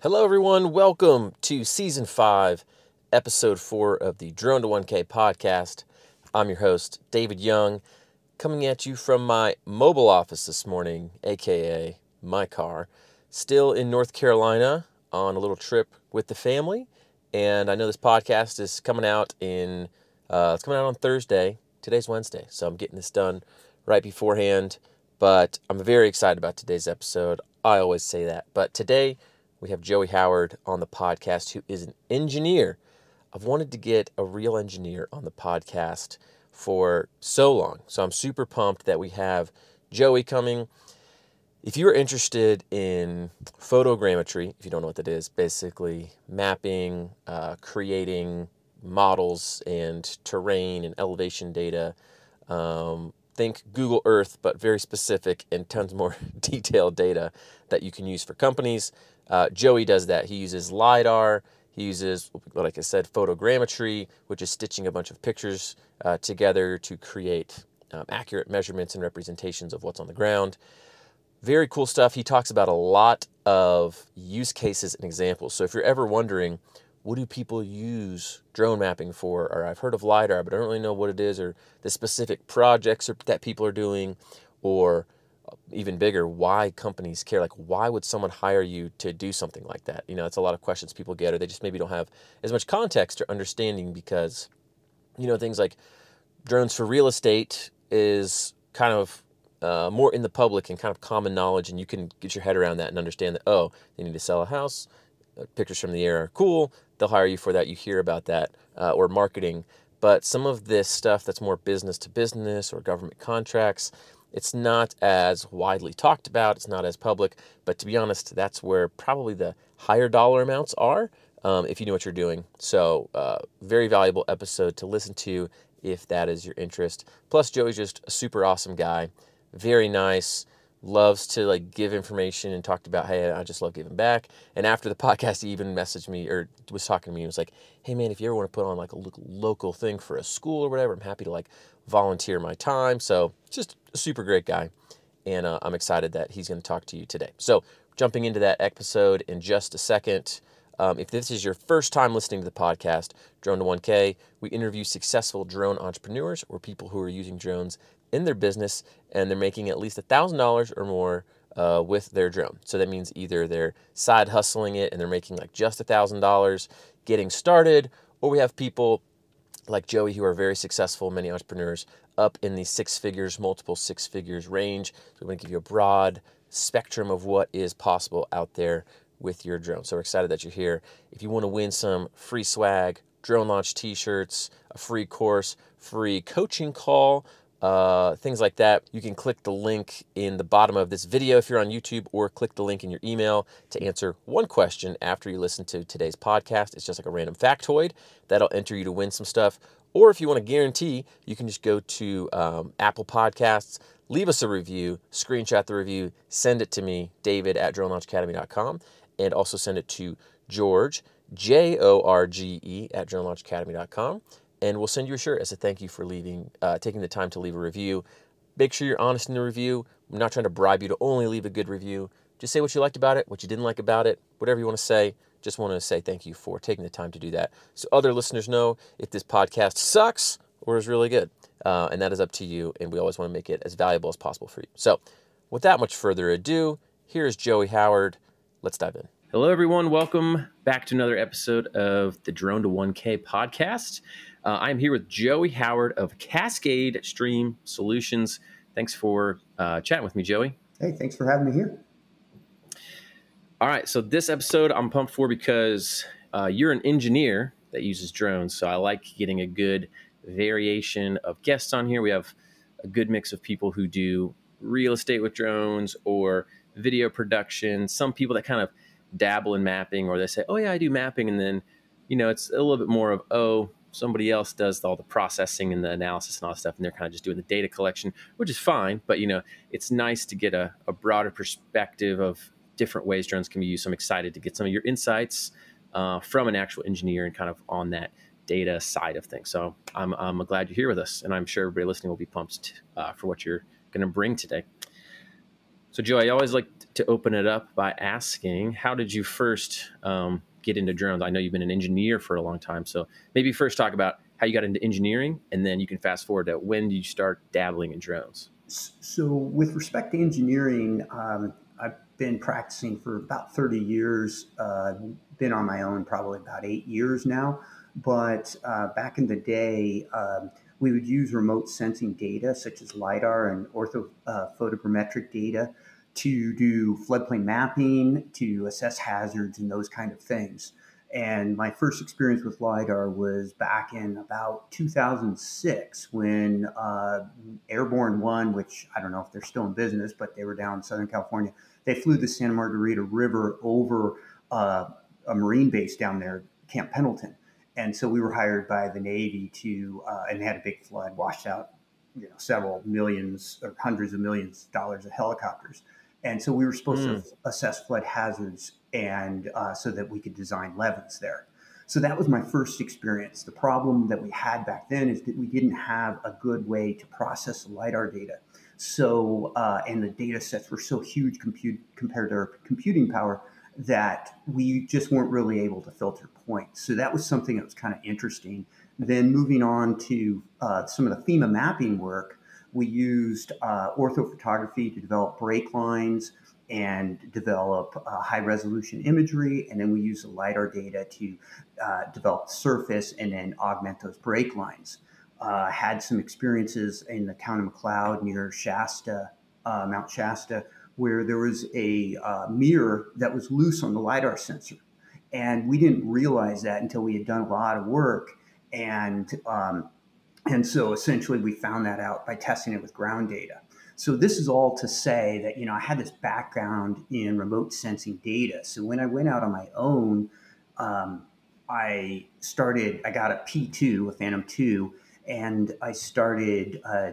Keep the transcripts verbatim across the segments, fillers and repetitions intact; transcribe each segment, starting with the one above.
Hello everyone, welcome to Season five, Episode four of the Drone to one K podcast. I'm your host, David Young, coming at you from my mobile office this morning, aka my car. Still in North Carolina on a little trip with the family, and I know this podcast is coming out in, uh, it's coming out on Thursday. Today's Wednesday, so I'm getting this done right beforehand, but I'm very excited about today's episode. I always say that, but today we have Joey Howard on the podcast, who is an engineer. I've wanted to get a real engineer on the podcast for so long, so I'm super pumped that we have Joey coming. If you're interested in photogrammetry, if you don't know what that is, basically mapping, uh, creating models and terrain and elevation data, um, think Google Earth, but very specific and tons more detailed data that you can use for companies. Uh, Joey does that. He uses LiDAR. He uses, like I said, photogrammetry, which is stitching a bunch of pictures uh, together to create um, accurate measurements and representations of what's on the ground. Very cool stuff. He talks about a lot of use cases and examples. So if you're ever wondering, what do people use drone mapping for? Or I've heard of LiDAR, but I don't really know what it is, or the specific projects that people are doing, or even bigger, why companies care. Like, why would someone hire you to do something like that? You know, it's a lot of questions people get, or they just maybe don't have as much context or understanding because, you know, things like drones for real estate is kind of uh, more in the public and kind of common knowledge, and you can get your head around that and understand that, oh, they need to sell a house, pictures from the air are cool, they'll hire you for that, you hear about that, uh, or marketing. But some of this stuff that's more business to business or government contracts, it's not as widely talked about, it's not as public, but to be honest, that's where probably the higher dollar amounts are, um, if you know what you're doing. So, uh, very valuable episode to listen to if that is your interest. Plus, Joey's just a super awesome guy, very nice, loves to like give information, and talked about, hey, I just love giving back. And after the podcast, he even messaged me or was talking to me and was like, hey man, if you ever want to put on like a local thing for a school or whatever, I'm happy to like volunteer my time. So just a super great guy. And uh, I'm excited that he's going to talk to you today. So jumping into that episode in just a second. Um, if this is your first time listening to the podcast, Drone to one K, we interview successful drone entrepreneurs or people who are using drones in their business, and they're making at least one thousand dollars or more uh, with their drone. So that means either they're side hustling it and they're making like just one thousand dollars getting started, or we have people like Joey who are very successful, many entrepreneurs up in the six figures, multiple six figures range. So we want to give you a broad spectrum of what is possible out there with your drone. So we're excited that you're here. If you want to win some free swag, drone launch t-shirts, a free course, free coaching call, Uh, things like that, you can click the link in the bottom of this video if you're on YouTube, or click the link in your email to answer one question after you listen to today's podcast. It's just like a random factoid that'll enter you to win some stuff. Or if you want to guarantee, you can just go to um, Apple Podcasts, leave us a review, screenshot the review, send it to me, David at drone launch academy dot com, and also send it to George, J O R G E at drone launch academy dot com. And we'll send you a shirt as a thank you for leaving, uh, taking the time to leave a review. Make sure you're honest in the review. I'm not trying to bribe you to only leave a good review. Just say what you liked about it, what you didn't like about it, whatever you want to say. Just want to say thank you for taking the time to do that, so other listeners know if this podcast sucks or is really good. Uh, and that is up to you, and we always want to make it as valuable as possible for you. So without much further ado, here's Joey Howard. Let's dive in. Hello, everyone. Welcome back to another episode of the Drone to one K podcast. Uh, I'm here with Joey Howard of Cascade Stream Solutions. Thanks for uh, chatting with me, Joey. Hey, thanks for having me here. All right. So this episode I'm pumped for because uh, you're an engineer that uses drones. So I like getting a good variation of guests on here. We have a good mix of people who do real estate with drones or video production, some people that kind of dabble in mapping, or they say, oh yeah, I do mapping, and then, you know, it's a little bit more of, oh, somebody else does all the processing and the analysis and all that stuff, and they're kind of just doing the data collection, which is fine, but, you know, it's nice to get a, a broader perspective of different ways drones can be used. So I'm excited to get some of your insights uh, from an actual engineer and kind of on that data side of things. So I'm, I'm glad you're here with us, and I'm sure everybody listening will be pumped uh, for what you're going to bring today. So, Joey, I always like to open it up by asking, how did you first um, get into drones? I know you've been an engineer for a long time, so maybe first talk about how you got into engineering, and then you can fast forward to when you start dabbling in drones. So, with respect to engineering, um, I've been practicing for about thirty years. Uh, been on my own probably about eight years now. But uh, back in the day, um, we would use remote sensing data such as LiDAR and ortho uh, photogrammetric data to do floodplain mapping, to assess hazards and those kind of things. And my first experience with LiDAR was back in about two thousand six when uh, Airborne one, which I don't know if they're still in business, but they were down in Southern California. They flew the Santa Margarita River over uh, a Marine base down there, Camp Pendleton. And so we were hired by the Navy to, uh, and had a big flood, washed out, you know, several millions or hundreds of millions of dollars of helicopters. And so we were supposed mm. to assess flood hazards and uh, so that we could design levees there. So that was my first experience. The problem that we had back then is that we didn't have a good way to process LiDAR data. So, uh, and the data sets were so huge compute, compared to our computing power, that we just weren't really able to filter points. So that was something that was kind of interesting. Then moving on to uh, some of the FEMA mapping work, we used uh, orthophotography to develop break lines and develop uh, high resolution imagery. And then we used the LiDAR data to uh, develop surface and then augment those break lines. Uh, had some experiences in the town of McCloud near Shasta, uh, Mount Shasta, where there was a uh, mirror that was loose on the LiDAR sensor. And we didn't realize that until we had done a lot of work. And um, and so essentially we found that out by testing it with ground data. So this is all to say that, you know, I had this background in remote sensing data. So when I went out on my own, um, I started, I got a P two, a Phantom two, and I started uh,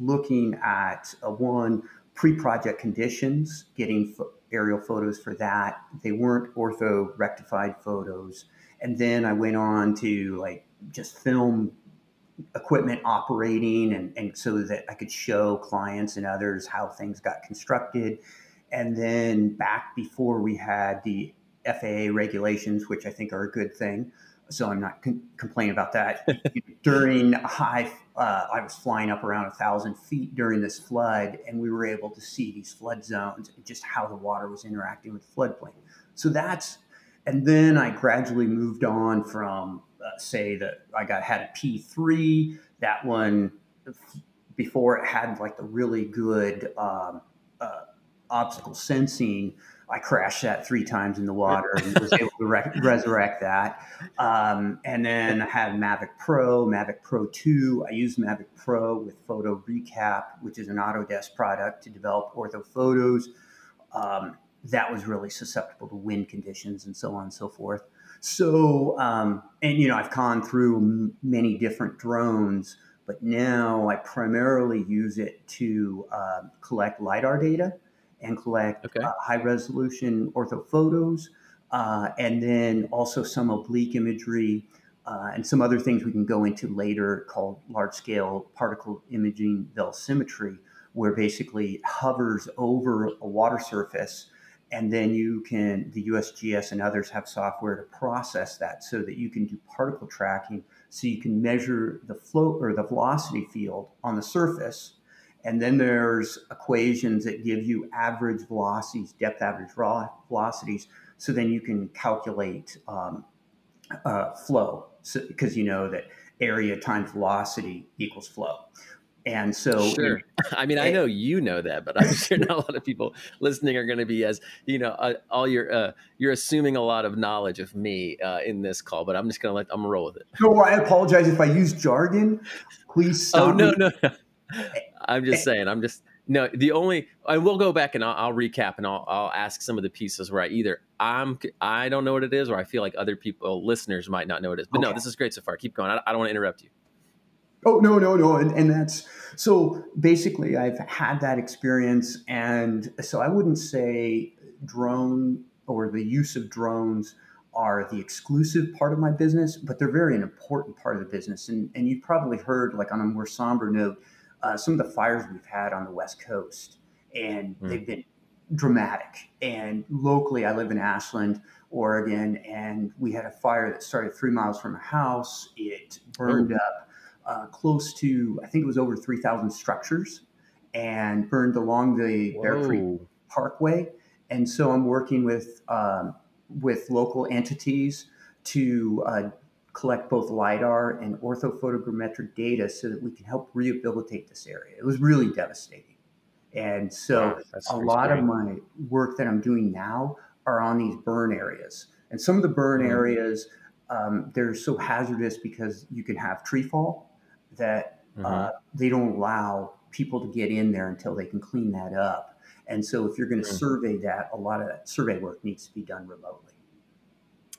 looking at a one, pre-project conditions, getting aerial photos for that. They weren't ortho rectified photos. And then I went on to like just film equipment operating and, and so that I could show clients and others how things got constructed. And then back before we had the F A A regulations, which I think are a good thing, so I'm not con- complaining about that. During a high, uh, I was flying up around a thousand feet during this flood, and we were able to see these flood zones, and just how the water was interacting with the floodplain. So that's, and then I gradually moved on from, uh, say that I got had a P three. That one before it had like the really good um, uh, obstacle sensing. I crashed that three times in the water and was able to re- resurrect that. Um, and then I had Mavic Pro, Mavic Pro two. I used Mavic Pro with Photo Recap, which is an Autodesk product, to develop ortho photos. Um, that was really susceptible to wind conditions and so on and so forth. So, um, and, you know, I've gone through m- many different drones, but now I primarily use it to uh, collect LiDAR data and collect okay. uh, high-resolution ortho photos, uh, and then also some oblique imagery uh, and some other things we can go into later called large-scale particle imaging velocimetry, where basically it hovers over a water surface, and then you can, the U S G S and others have software to process that so that you can do particle tracking, so you can measure the flow or the velocity field on the surface. And then there's equations that give you average velocities, depth average raw velocities. So then you can calculate um, uh, flow, because so, you know that area times velocity equals flow. And so, sure. I mean, I know you know that, but I'm sure not a lot of people listening are going to be as, you know, uh, all your, uh, you're assuming a lot of knowledge of me uh, in this call, but I'm just going to let, I'm going to roll with it. No, I apologize if I use jargon. Please stop. Oh, no, me. no, no. I'm just saying, I'm just, no, the only, I will go back and I'll, I'll recap and I'll, I'll ask some of the pieces where I either, I'm, I don't know what it is, or I feel like other people, listeners might not know what it is, but okay. No, this is great so far. Keep going. I, I don't want to interrupt you. Oh, no, no, no. And, and that's, so basically I've had that experience. And so I wouldn't say drone or the use of drones are the exclusive part of my business, but they're very an important part of the business. And, and you've probably heard, like on a more somber note, Uh, some of the fires we've had on the West Coast, and mm. they've been dramatic. And locally, I live in Ashland, Oregon, and we had a fire that started three miles from a house. It burned oh. up uh, close to, I think it was over three thousand structures, and burned along the Whoa. Bear Creek Parkway. And so I'm working with um, with local entities to uh, collect both LiDAR and orthophotogrammetric data so that we can help rehabilitate this area. It was really devastating. And so yeah, that's a lot scary. Of my work that I'm doing now are on these burn areas. And some of the burn mm-hmm. areas, um, they're so hazardous because you can have tree fall that mm-hmm. uh, they don't allow people to get in there until they can clean that up. And so if you're going to mm-hmm. survey that, a lot of that survey work needs to be done remotely.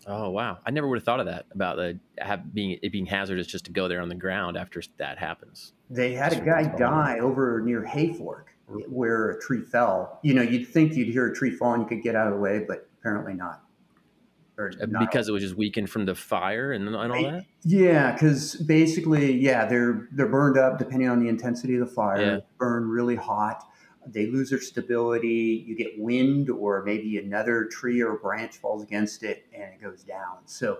Oh, wow. I never would have thought of that, about the have, being it being hazardous just to go there on the ground after that happens. They had just a guy die on. Over near Hayfork where a tree fell. You know, you'd think you'd hear a tree fall and you could get out of the way, but apparently not. Or not. Because it was just weakened from the fire and, and all I, that? Yeah, because basically, yeah, they're they're burned up depending on the intensity of the fire. Yeah. They burn really hot. They lose their stability. You get wind, or maybe another tree or branch falls against it and it goes down. So,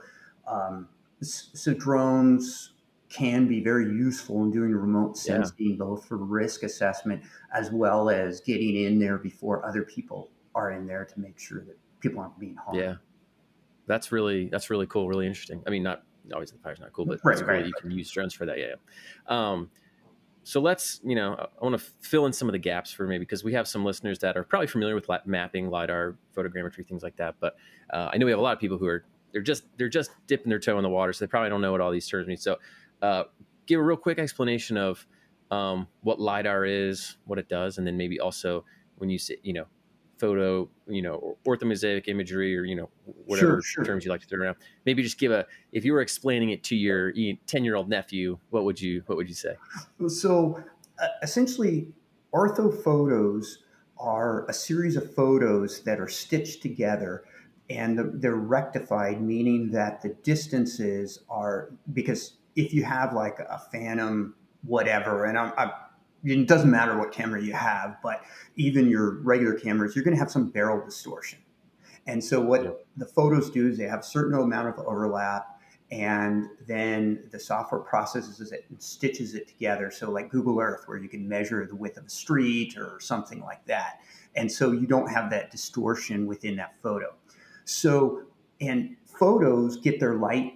um, so drones can be very useful in doing remote sensing, yeah. both for risk assessment as well as getting in there before other people are in there to make sure that people aren't being harmed. Yeah, that's really that's really cool, really interesting. I mean, not obviously the fire's not cool, but right, it's cool right. you can use drones for that. Yeah. yeah. Um, So let's, you know, I want to fill in some of the gaps for maybe, because we have some listeners that are probably familiar with la- mapping, LiDAR, photogrammetry, things like that. But uh, I know we have a lot of people who are, they're just, they're just dipping their toe in the water. So they probably don't know what all these terms mean. So uh, give a real quick explanation of um, what LiDAR is, what it does. And then maybe also when you say, you know, photo, you know, orthomosaic imagery, or, you know, whatever sure, sure. terms you like to throw around, maybe just give a, if you were explaining it to your ten year old nephew, what would you, what would you say? So uh, essentially orthophotos are a series of photos that are stitched together and the, they're rectified, meaning that the distances are, because if you have like a Phantom, whatever, and I'm, I'm it doesn't matter what camera you have, but even your regular cameras, you're going to have some barrel distortion. And so what yeah. the photos do is they have a certain amount of overlap, and then the software processes it and stitches it together. So like Google Earth, where you can measure the width of a street or something like that. And so you don't have that distortion within that photo. So, and photos get their light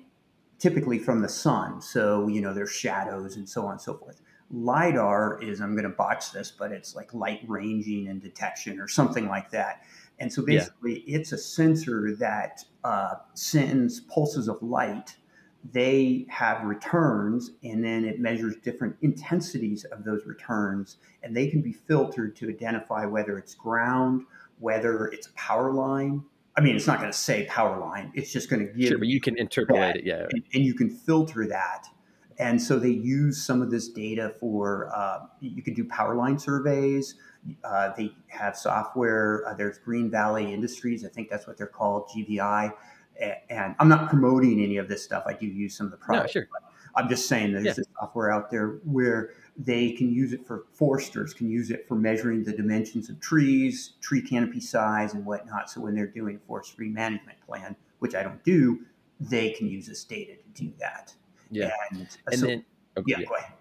typically from the sun. So, you know, there's shadows and so on and so forth. LiDAR is, I'm going to botch this, but it's like light ranging and detection or something like that. And so basically yeah. it's a sensor that uh, sends pulses of light. They have returns, and then it measures different intensities of those returns, and they can be filtered to identify whether it's ground, whether it's a power line. I mean, it's not going to say power line. It's just going to give Sure, but you can interpolate it, yeah. Right. And, and you can filter that. And so they use some of this data for, uh, you can do power line surveys. Uh, they have software. Uh, there's Green Valley Industries. I think that's what they're called, G V I. And I'm not promoting any of this stuff. I do use some of the products. No, sure. But I'm just saying there's yeah. this software out there where they can use it for, foresters can use it for measuring the dimensions of trees, tree canopy size and whatnot. So when they're doing a forestry management plan, which I don't do, they can use this data to do that. Yeah, and, and so, then okay, yeah, yeah. Go ahead.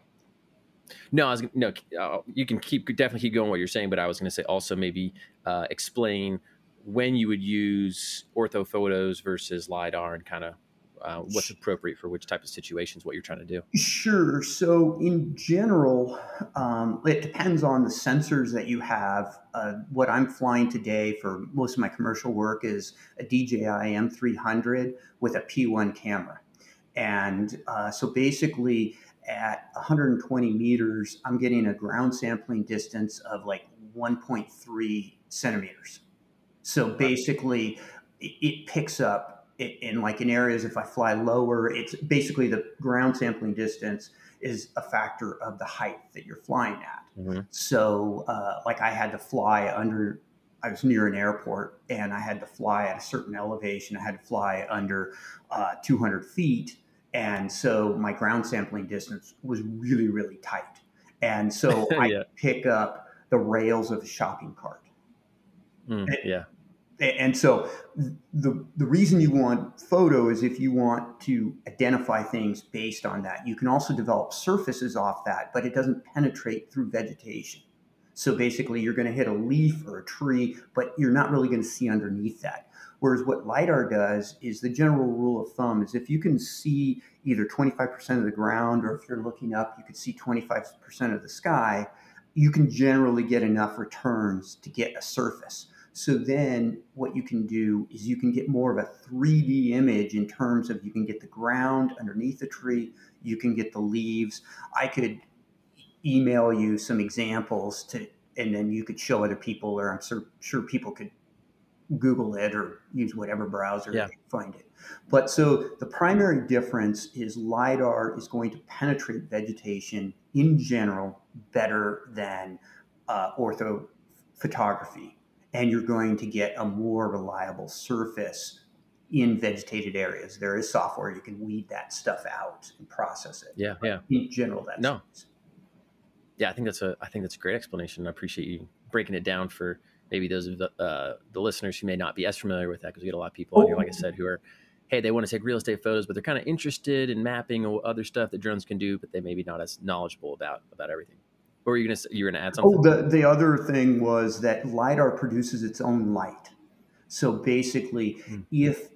No, I was no. Uh, you can keep definitely keep going what you're saying, but I was going to say also maybe uh, explain when you would use orthophotos versus LiDAR and kind of uh, what's appropriate for which type of situations, what you're trying to do. Sure. So in general, um, it depends on the sensors that you have. Uh, what I'm flying today for most of my commercial work is a D J I M three hundred with a P one camera. And uh, so basically at one hundred twenty meters, I'm getting a ground sampling distance of like one point three centimeters. So basically it, it picks up it, in like in areas, if I fly lower, it's basically the ground sampling distance is a factor of the height that you're flying at. Mm-hmm. So uh, like I had to fly under, I was near an airport and I had to fly at a certain elevation. I had to fly under uh, two hundred feet. And so my ground sampling distance was really, really tight. And so yeah. I pick up the rails of a shopping cart. Mm, and, yeah. And so the the reason you want photo is if you want to identify things based on that. You can also develop surfaces off that, but it doesn't penetrate through vegetation. So basically you're going to hit a leaf or a tree, but you're not really going to see underneath that. Whereas what LiDAR does is the general rule of thumb is if you can see either twenty-five percent of the ground, or if you're looking up, you can see twenty-five percent of the sky, you can generally get enough returns to get a surface. So then what you can do is you can get more of a three D image in terms of you can get the ground underneath the tree, you can get the leaves. I could email you some examples to, and then you could show other people, or I'm sur- sure people could Google it or use whatever browser yeah. to find it. But so the primary difference is LiDAR is going to penetrate vegetation in general better than uh, orthophotography. And you're going to get a more reliable surface in vegetated areas. There is software you can weed that stuff out and process it. Yeah, yeah. In general, that's no. Nice. Yeah, I think that's a I think that's a great explanation. I appreciate you breaking it down for maybe those of the uh, the listeners who may not be as familiar with that, because we get a lot of people, oh. here, like I said, who are, hey, they want to take real estate photos, but they're kind of interested in mapping or other stuff that drones can do, but they may be not as knowledgeable about about everything. Or you're going to you're going to add something? Oh, the, the other thing was that LiDAR produces its own light. So basically, mm-hmm. if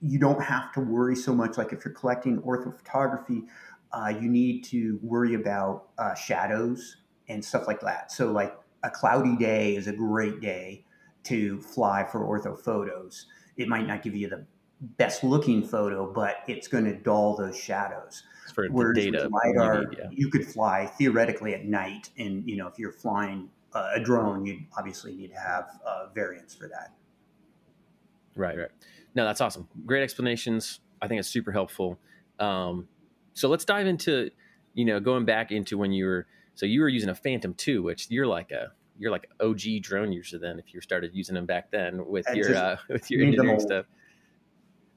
you don't have to worry so much, like if you're collecting orthophotography, uh, you need to worry about uh, shadows and stuff like that. So like a cloudy day is a great day to fly for ortho photos. It might not give you the best looking photo, but it's going to dull those shadows. For whereas the data with LiDAR, you, need, yeah. you could fly theoretically at night, and you know if you're flying uh, a drone, you obviously need to have uh, variance for that. Right, right. No, that's awesome. Great explanations. I think it's super helpful. Um, so let's dive into, you know, going back into when you were. So you were using a Phantom two, which you're like a you're like an O G drone user then. If you started using them back then with I your uh, with your engineering stuff.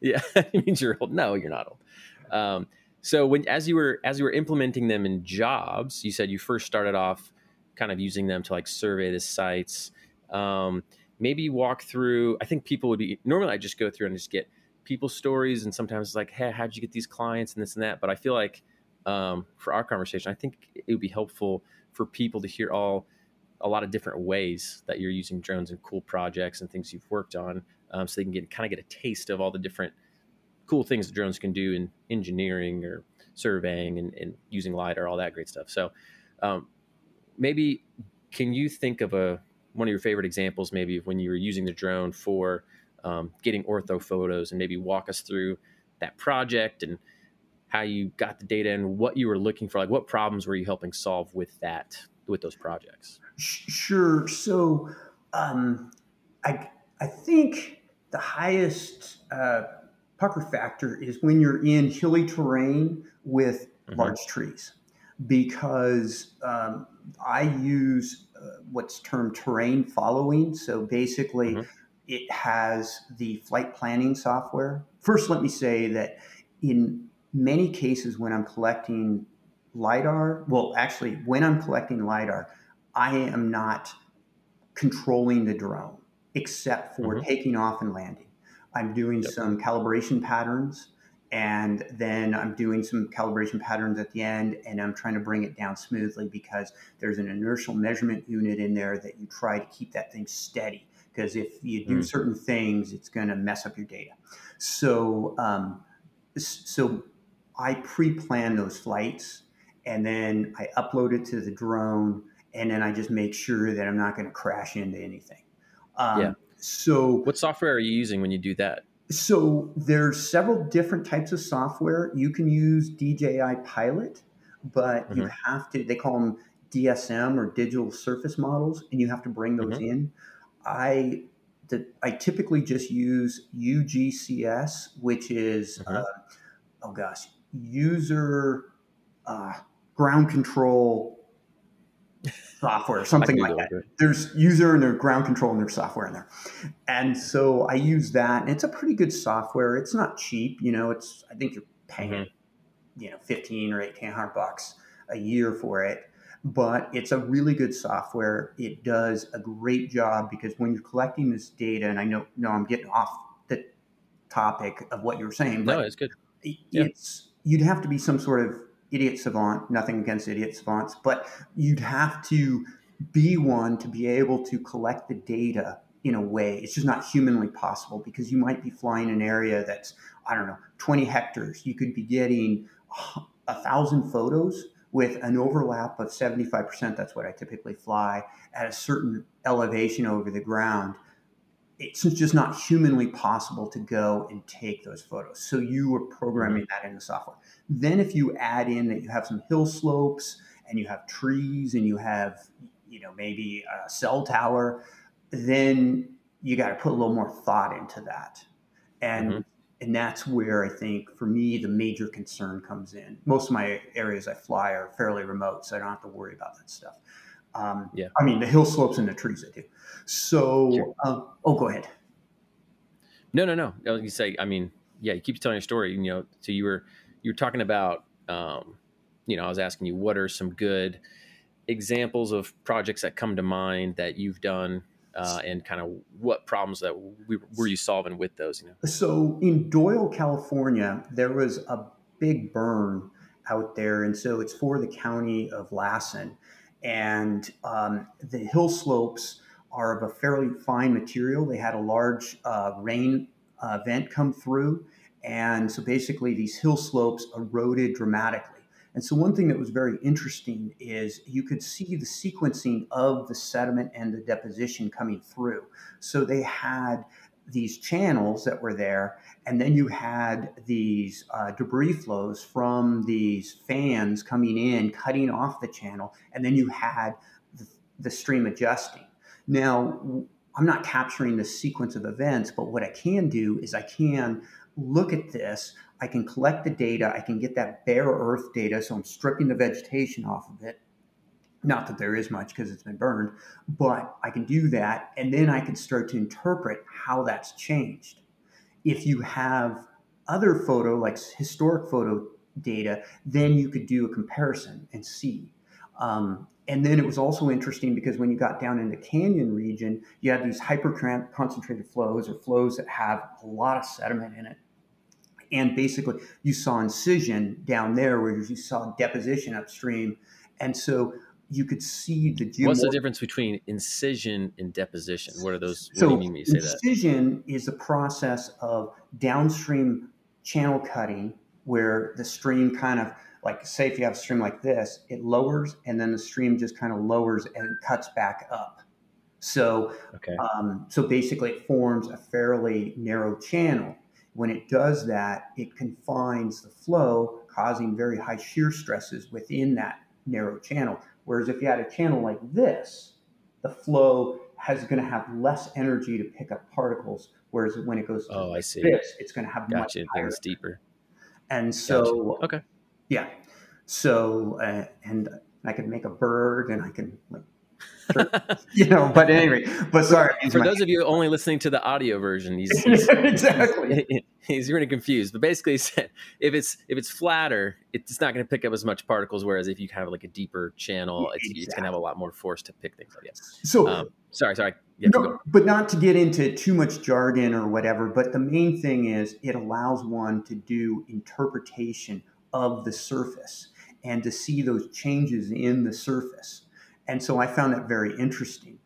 Yeah, it means you're old. No, you're not old. Um, so when as you were as you were implementing them in jobs, you said you first started off kind of using them to like survey the sites. Um, maybe walk through. I think people would be normally I just go through and just get people's stories, and sometimes it's like, hey, how'd you get these clients and this and that. But I feel like um, for our conversation, I think it would be helpful for people to hear all a lot of different ways that you're using drones and cool projects and things you've worked on. Um, so they can get kind of get a taste of all the different cool things that drones can do in engineering or surveying and, and using LiDAR, all that great stuff. So um, maybe can you think of a one of your favorite examples maybe of when you were using the drone for um, getting ortho photos, and maybe walk us through that project and how you got the data and what you were looking for, like what problems were you helping solve with that, with those projects? Sure. So um, I, I think... the highest uh, pucker factor is when you're in hilly terrain with mm-hmm. large trees, because um, I use uh, what's termed terrain following. So basically mm-hmm. it has the flight planning software. First, let me say that in many cases when I'm collecting LiDAR, well, actually when I'm collecting LiDAR, I am not controlling the drone, except for mm-hmm. taking off and landing. I'm doing yep. some calibration patterns, and then I'm doing some calibration patterns at the end, and I'm trying to bring it down smoothly because there's an inertial measurement unit in there that you try to keep that thing steady, because if you do mm. certain things, it's going to mess up your data. So, um, so I pre-plan those flights, and then I upload it to the drone, and then I just make sure that I'm not going to crash into anything. Um, yeah. So what software are you using when you do that? So there's several different types of software. You can use D J I Pilot, but mm-hmm. you have to, they call them D S M or digital surface models, and you have to bring those mm-hmm. in. I, the, I typically just use U G C S, which is, mm-hmm. uh, oh gosh, user, uh, ground control software or something like that. It. There's user and their ground control and their software in there. And so I use that, and it's a pretty good software. It's not cheap. You know, it's, I think you're paying, mm-hmm. you know, fifteen or eighteen hundred bucks a year for it. but it's a really good software. It does a great job because when you're collecting this data, and I know, no, I'm getting off the topic of what you were saying, but no, it's good. Yeah. It's, you'd have to be some sort of idiot savant, nothing against idiot savants, but you'd have to be one to be able to collect the data in a way. It's just not humanly possible because you might be flying an area that's, I don't know, twenty hectares. You could be getting a thousand photos with an overlap of seventy-five percent. That's what I typically fly at a certain elevation over the ground. It's just not humanly possible to go and take those photos. So you were programming that in the software. Then if you add in that you have some hill slopes and you have trees and you have, you know, maybe a cell tower, then you got to put a little more thought into that. And mm-hmm. and that's where I think, for me, the major concern comes in. Most of my areas I fly are fairly remote, so I don't have to worry about that stuff. Um, yeah. I mean, the hill slopes and the trees I do. So, sure. um, oh, go ahead. No, no, no. I was going to say, I mean, yeah, you keep telling your story. You know, so you were, you were talking about, um, you know, I was asking you, what are some good examples of projects that come to mind that you've done? Uh, and kind of what problems that we, were you solving with those? You know? So in Doyle, California, there was a big burn out there. And so it's for the county of Lassen. And um, the hill slopes are of a fairly fine material. They had a large uh, rain uh, event come through. And so basically these hill slopes eroded dramatically. And so one thing that was very interesting is you could see the sequencing of the sediment and the deposition coming through. So they had these channels that were there, and then you had these uh, debris flows from these fans coming in, cutting off the channel, and then you had the, the stream adjusting. Now, I'm not capturing the sequence of events, but what I can do is I can look at this. I can collect the data. I can get that bare earth data. So I'm stripping the vegetation off of it. Not that there is much because it's been burned, but I can do that. And then I can start to interpret how that's changed. If you have other photo, like historic photo data, then you could do a comparison and see. Um, and then it was also interesting because when you got down in the canyon region, you had these hyper concentrated flows or flows that have a lot of sediment in it. And basically, you saw incision down there where you saw deposition upstream. And so you could see the geomorph- What's the difference between incision and deposition? What are those? What so do you mean when you say that? Incision is the process of downstream channel cutting where the stream kind of, like, say if you have a stream like this, it lowers and then the stream just kind of lowers and it cuts back up. So, okay. um, so basically it forms a fairly narrow channel. When it does that, it confines the flow, causing very high shear stresses within that narrow channel. Whereas if you had a channel like this, the flow is going to have less energy to pick up particles. Whereas when it goes to oh, I see. This, it's going to have gotcha. Much higher. It's deeper. And so, gotcha. Okay, yeah. So, uh, and I could make a bird, and I can like. you know, but anyway, but sorry. For my- those of you only listening to the audio version, he's, he's exactly he's, he's really confused. But basically, if it's if it's flatter, it's not going to pick up as much particles. Whereas if you have like a deeper channel, it's, exactly. it's going to have a lot more force to pick things up. Yeah. So um, sorry, sorry. Yeah, no, but not to get into too much jargon or whatever. But the main thing is it allows one to do interpretation of the surface and to see those changes in the surface. And so I found that very interesting.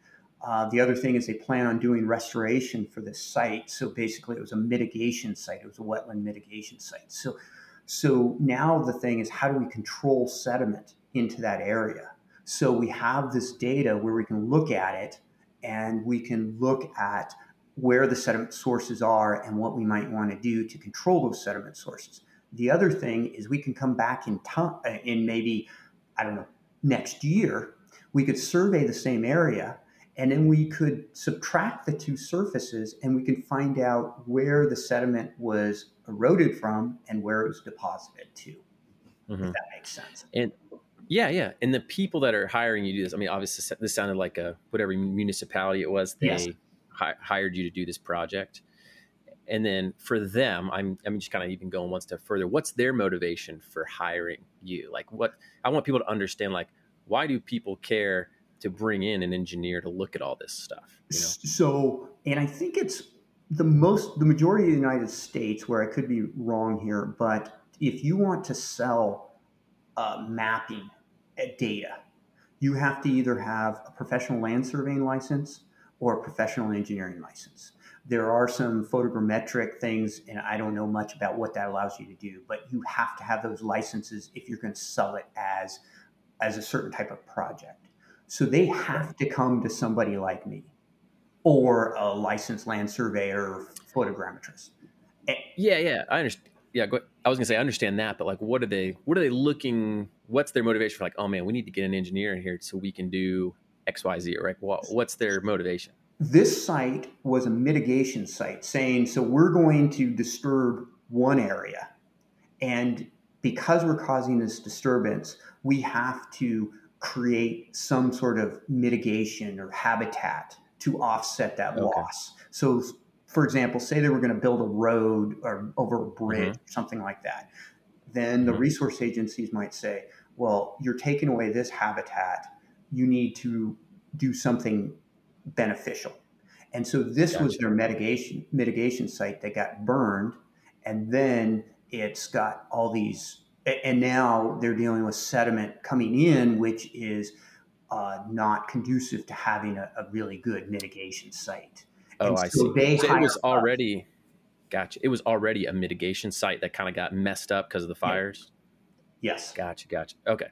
Uh, the other thing is they plan on doing restoration for this site. So basically it was a mitigation site. It was a wetland mitigation site. So, so now the thing is, how do we control sediment into that area? So we have this data where we can look at it and we can look at where the sediment sources are and what we might want to do to control those sediment sources. The other thing is we can come back in time, in maybe, I don't know, next year. We could survey the same area, and then we could subtract the two surfaces, and we can find out where the sediment was eroded from and where it was deposited to, mm-hmm. if that makes sense. And yeah, yeah. And the people that are hiring you to do this, I mean, obviously this sounded like a whatever municipality it was, they yes. hi- hired you to do this project. And then for them, I'm I'm just kind of even going one step further. What's their motivation for hiring you? Like what, I want people to understand, like, why do people care to bring in an engineer to look at all this stuff? You know? So, and I think it's the most, the majority of the United States, where I could be wrong here, but if you want to sell uh, mapping data, you have to either have a professional land surveying license or a professional engineering license. There are some photogrammetric things, and I don't know much about what that allows you to do, but you have to have those licenses if you're going to sell it as, as a certain type of project. So they have to come to somebody like me or a licensed land surveyor or photogrammetrist. Yeah, yeah, I understand. Yeah, go ahead. I was gonna say I understand that, but like, what are they? What are they looking? What's their motivation for like, oh man, we need to get an engineer in here so we can do X, Y, Z, right? What, what's their motivation? This site was a mitigation site, saying, so we're going to disturb one area, and because we're causing this disturbance, we have to create some sort of mitigation or habitat to offset that okay. loss. So, for example, say they were going to build a road or over a bridge, mm-hmm. something like that. Then the mm-hmm. resource agencies might say, well, you're taking away this habitat. You need to do something beneficial. And so this gotcha. was their mitigation mitigation site that got burned. And then it's got all these, and now they're dealing with sediment coming in, which is uh, not conducive to having a, a really good mitigation site. Oh, and I so see. So it was already, us. gotcha. It was already a mitigation site that kind of got messed up because of the fires. Yeah. Yes. Gotcha. Gotcha. Okay.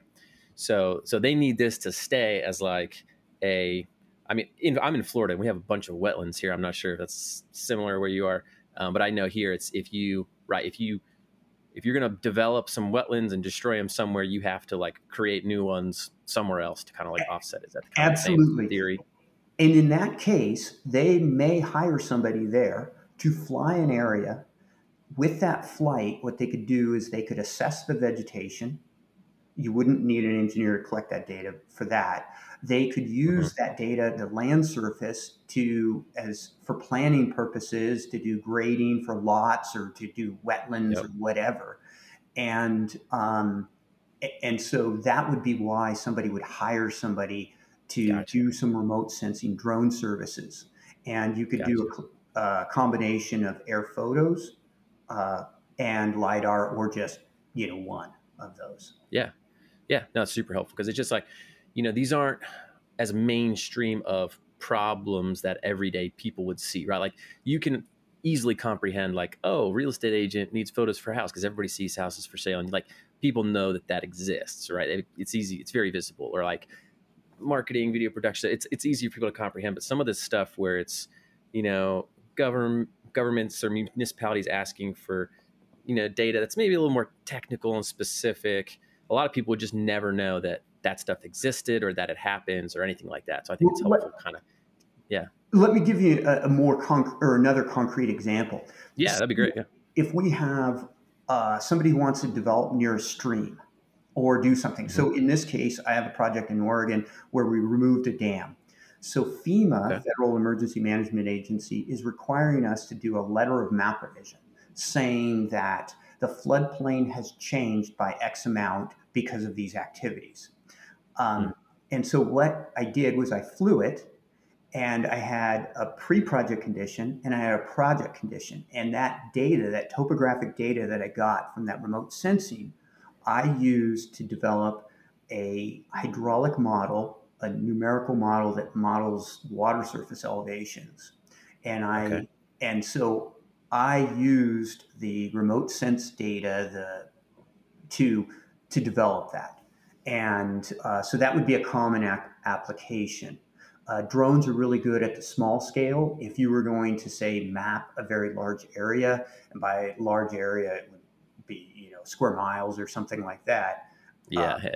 So, so they need this to stay as like a, I mean, in, I'm in Florida and we have a bunch of wetlands here. I'm not sure if that's similar where you are. Um, but I know here it's, if you, right. If you, if you're going to develop some wetlands and destroy them somewhere, you have to like create new ones somewhere else to kind of like offset. Is that the kind Absolutely. of same theory? And in that case, they may hire somebody there to fly an area. With that flight, what they could do is they could assess the vegetation. You wouldn't need an engineer to collect that data for that. They could use mm-hmm. that data, the land surface, to as for planning purposes, to do grading for lots or to do wetlands yep. or whatever. And um, and so that would be why somebody would hire somebody to gotcha. do some remote sensing drone services. And you could gotcha. do a, a combination of air photos uh, and LiDAR, or just, you know, one of those. Yeah. Yeah. No, it's super helpful because it's just like, you know, these aren't as mainstream of problems that everyday people would see, right? Like you can easily comprehend like, oh, real estate agent needs photos for a house because everybody sees houses for sale. And like people know that that exists, right? It, it's easy. It's very visible. Or like, marketing, video production, it's it's easy for people to comprehend. But some of this stuff where it's, you know, government governments or municipalities asking for, you know, data that's maybe a little more technical and specific, a lot of people would just never know that that stuff existed or that it happens or anything like that. So I think it's helpful let, kind of yeah let me give you a, a more conc- or another concrete example. Yeah, that'd be great. Yeah. If we have uh somebody who wants to develop near a stream or do something. Mm-hmm. So in this case, I have a project in Oregon where we removed a dam. So FEMA, okay. Federal Emergency Management Agency, is requiring us to do a letter of map revision saying that the floodplain has changed by X amount because of these activities. Um, mm-hmm. And so what I did was I flew it, and I had a pre-project condition and I had a project condition. And that data, that topographic data that I got from that remote sensing, I used to develop a hydraulic model, a numerical model that models water surface elevations. And I okay. and so I used the remote sense data the to to develop that. And uh, so that would be a common a- application. Uh, drones are really good at the small scale. If you were going to, say, map a very large area, and by large area, it would be, you know, square miles or something like that. Yeah, um, yeah.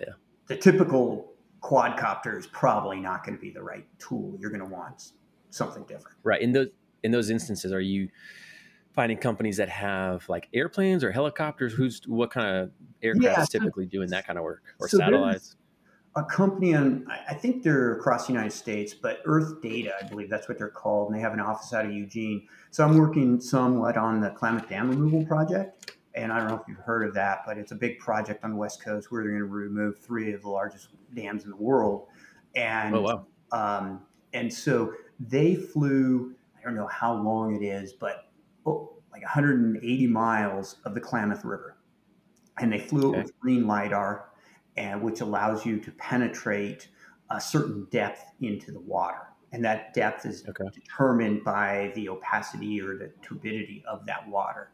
The typical quadcopter is probably not going to be the right tool. You're going to want something different. Right. In those in those instances, are you finding companies that have like airplanes or helicopters? Who's what kind of aircraft yeah, is typically so, doing that kind of work, or so satellites? A company on, I think they're across the United States, but Earth Data, I believe that's what they're called, and they have an office out of Eugene. So I'm working somewhat on the climate dam removal project. and I don't know if you've heard of that, but it's a big project on the West Coast where they're going to remove three of the largest dams in the world. And oh, wow. um, and so they flew, I don't know how long it is, but oh, like one hundred eighty miles of the Klamath River. And they flew okay. it with green LiDAR, and which allows you to penetrate a certain depth into the water. And that depth is okay. determined by the opacity or the turbidity of that water.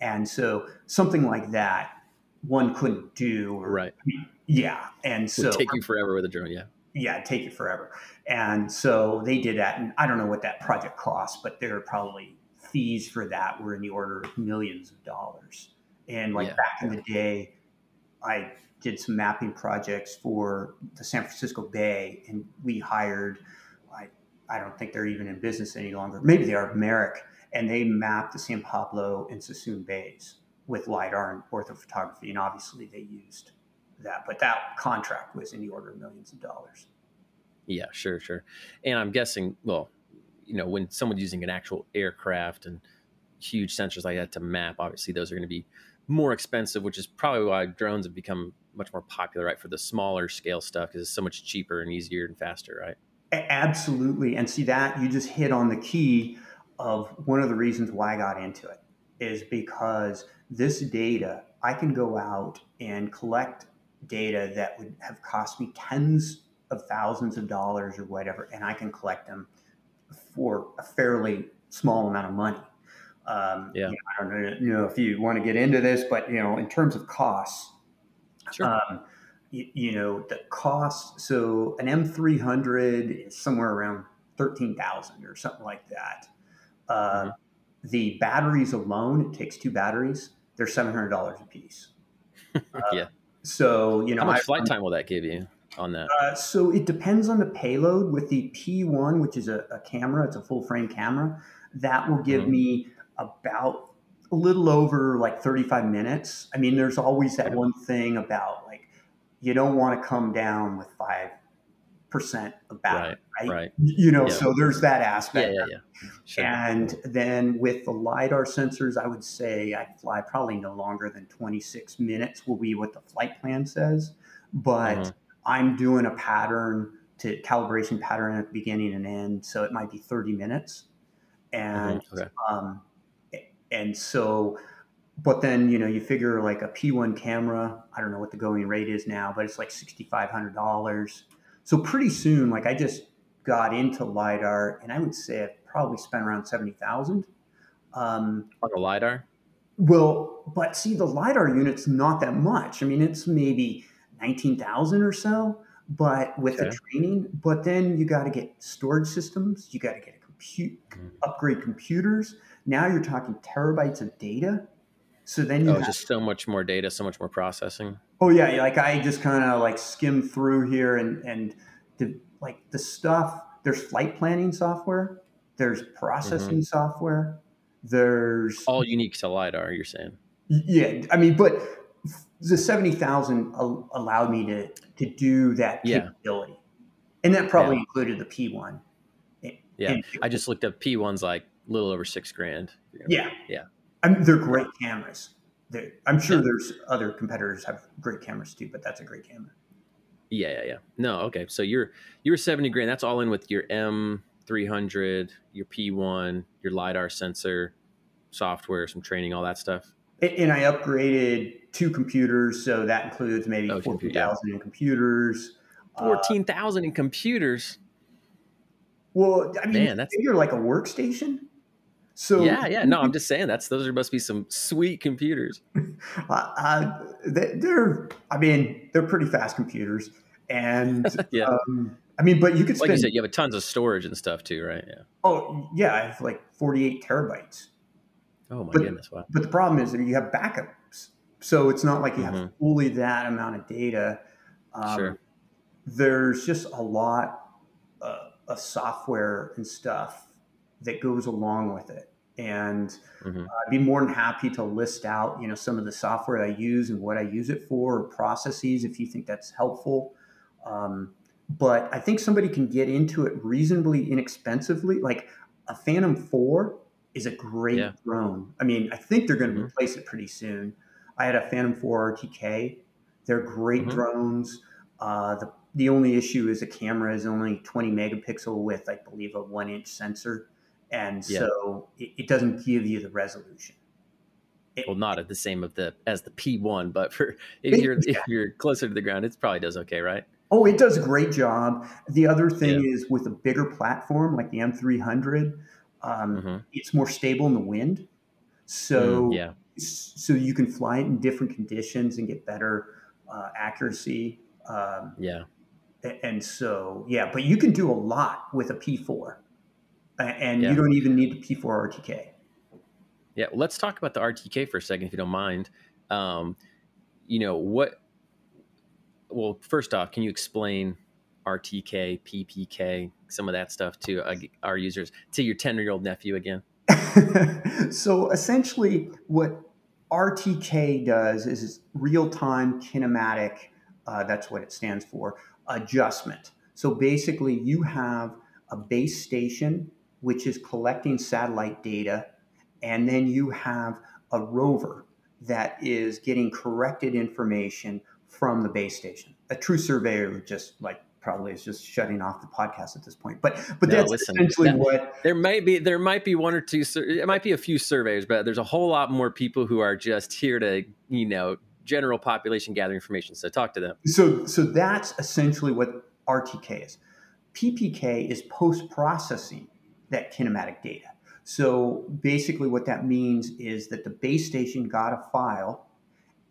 And so something like that, one couldn't do. Or, right. Yeah. And so. It would take you forever with a drone. Yeah. Yeah. Take you forever. And so they did that. And I don't know what that project cost, but there are probably fees for that were in the order of millions of dollars. And like yeah. back in the day, I did some mapping projects for the San Francisco Bay, and we hired, I, I don't think they're even in business any longer. Maybe they are, Merrick. And they mapped the San Pablo and Sassoon Bays with LiDAR and orthophotography. And obviously they used that, but that contract was in the order of millions of dollars. Yeah, sure, sure. And I'm guessing, well, you know, when someone's using an actual aircraft and huge sensors like that to map, obviously those are going to be more expensive, which is probably why drones have become much more popular, right? For the smaller scale stuff, because it's so much cheaper and easier and faster, right? Absolutely. And see that you just hit on the key of one of the reasons why I got into it, is because this data, I can go out and collect data that would have cost me tens of thousands of dollars or whatever, and I can collect them for a fairly small amount of money. Um, yeah. You know, I don't know, you know if you want to get into this, but you know, in terms of costs, sure. um, you, you know, the cost, so an M three hundred is somewhere around thirteen thousand or something like that. Uh, mm-hmm. The batteries alone, it takes two batteries. They're seven hundred dollars a piece. Uh, yeah. So, you know, how much I, flight time will that give you on that? Uh, so it depends on the payload. With the P one, which is a, a camera, it's a full frame camera, that will give mm-hmm. me about a little over like thirty-five minutes. I mean, there's always that one thing about like, you don't want to come down with five percent of battery, right? right? right. You know, yeah. so there's that aspect. Yeah, yeah, yeah. Sure. And then with the LiDAR sensors, I would say I fly probably no longer than twenty-six minutes will be what the flight plan says. But mm-hmm. I'm doing a pattern to calibration pattern at the beginning and end. So it might be thirty minutes. And, mm-hmm. okay. um, and so, but then, you know, you figure like a P one camera, I don't know what the going rate is now, but it's like six thousand five hundred dollars. So pretty soon, like I just got into LiDAR, and I would say I've probably spent around seventy thousand dollars. Um, on the LiDAR? Well, but see, the LiDAR unit's not that much. I mean, it's maybe nineteen thousand dollars or so, but with okay. the training, but then you got to get storage systems. You got to get a compute, mm-hmm. upgrade computers. Now you're talking terabytes of data. So then you oh, have just so much more data, so much more processing. Oh yeah, like I just kind of like skim through here, and and the, like the stuff. There's flight planning software. There's processing mm-hmm. software. There's all unique to LiDAR. You're saying? Yeah, I mean, but the seventy thousand allowed me to to do that capability, yeah. and that probably yeah. included the P one. Yeah, and I just looked up P one's like a little over six grand. Yeah, yeah. I mean, they're great cameras. They're, I'm sure yeah. there's other competitors have great cameras too, but that's a great camera. Yeah, yeah, yeah. No, okay. So you're you're seventy grand. That's all in with your M three hundred, your P one, your LiDAR sensor, software, some training, all that stuff. And I upgraded two computers, so that includes maybe oh, fourteen thousand yeah. in computers. Fourteen thousand uh, in computers. Well, I mean, man, that's you're like a workstation. So yeah, yeah. No, I'm just saying that's those are must be some sweet computers. Uh, they're, I mean, they're pretty fast computers, and yeah. um, I mean, but you could spend, like you said, you have tons of storage and stuff too, right? Yeah. Oh yeah, I have like forty-eight terabytes. Oh my but, goodness! Wow. But the problem is that you have backups, so it's not like you have mm-hmm. fully that amount of data. Um, sure. There's just a lot uh, of software and stuff that goes along with it. And mm-hmm. uh, I'd be more than happy to list out, you know, some of the software I use and what I use it for, or processes, if you think that's helpful. Um, but I think somebody can get into it reasonably inexpensively. Like a Phantom four is a great yeah. drone. I mean, I think they're going to mm-hmm. replace it pretty soon. I had a Phantom four R T K. They're great mm-hmm. drones. Uh, the the only issue is the camera is only twenty megapixel with, I believe, a one inch sensor, and yeah. so it, it doesn't give you the resolution. It, well, not at the same of the as the P one, but for if you're yeah. if you're closer to the ground, it probably does okay, right? Oh, it does a great job. The other thing yeah. is with a bigger platform like the M three hundred, um, mm-hmm. it's more stable in the wind. So, mm, yeah. so you can fly it in different conditions and get better uh, accuracy. Um, yeah. And so, yeah, but you can do a lot with a P four and yeah. you don't even need the P four R T K. Yeah. Well, let's talk about the R T K for a second, if you don't mind. Um, you know, what, Well, first off, can you explain R T K, P P K, some of that stuff to uh, our users, to your ten-year-old nephew again? So essentially what R T K does is it's real-time kinematic, uh, that's what it stands for, adjustment. So basically you have a base station, which is collecting satellite data, and then you have a rover that is getting corrected information from the base station. A true surveyor would just like probably is just shutting off the podcast at this point. But but no, that's listen, essentially that, what there might be. There might be one or two. It might be a few surveyors, but there's a whole lot more people who are just here to, you know, general population gather information. So talk to them. So so that's essentially what R T K is. P P K is post processing that kinematic data. So basically, what that means is that the base station got a file.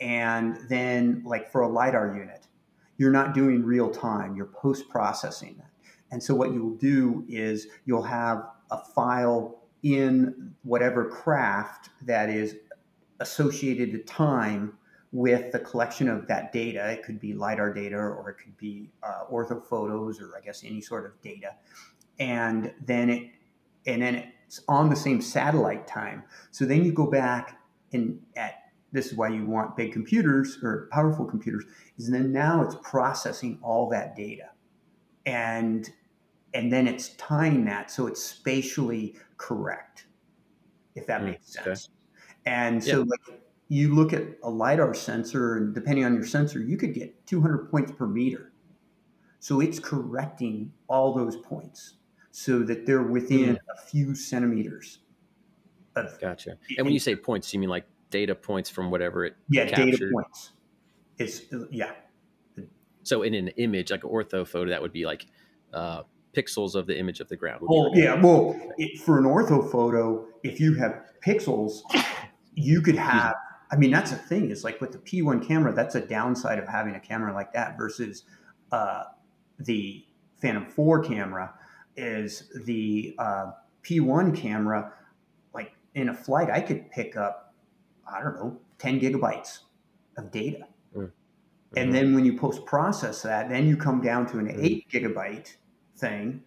And then like for a LiDAR unit, you're not doing real time, you're post-processing that. And so what you'll do is you'll have a file in whatever craft that is associated to time with the collection of that data. It could be LiDAR data, or it could be uh, orthophotos, or I guess any sort of data. And then it, and then it's on the same satellite time. So then you go back and at, this is why you want big computers or powerful computers, is then now it's processing all that data. And and then it's tying that so it's spatially correct, if that mm, makes sense. Okay. And so yep. like you look at a LiDAR sensor, and depending on your sensor, you could get two hundred points per meter. So it's correcting all those points so that they're within mm. a few centimeters. Of gotcha. And in- when you say points, you mean like data points from whatever it yeah captured. Data points it's yeah so in an image like an ortho photo that would be like uh pixels of the image of the ground would oh be like yeah well it, for an ortho photo if you have pixels you could have I mean that's the thing is like with the P one camera that's a downside of having a camera like that versus uh the Phantom four camera is the uh P one camera like in a flight I could pick up I don't know, ten gigabytes of data. Mm-hmm. And then when you post-process that, then you come down to an mm-hmm. eight gigabyte thing.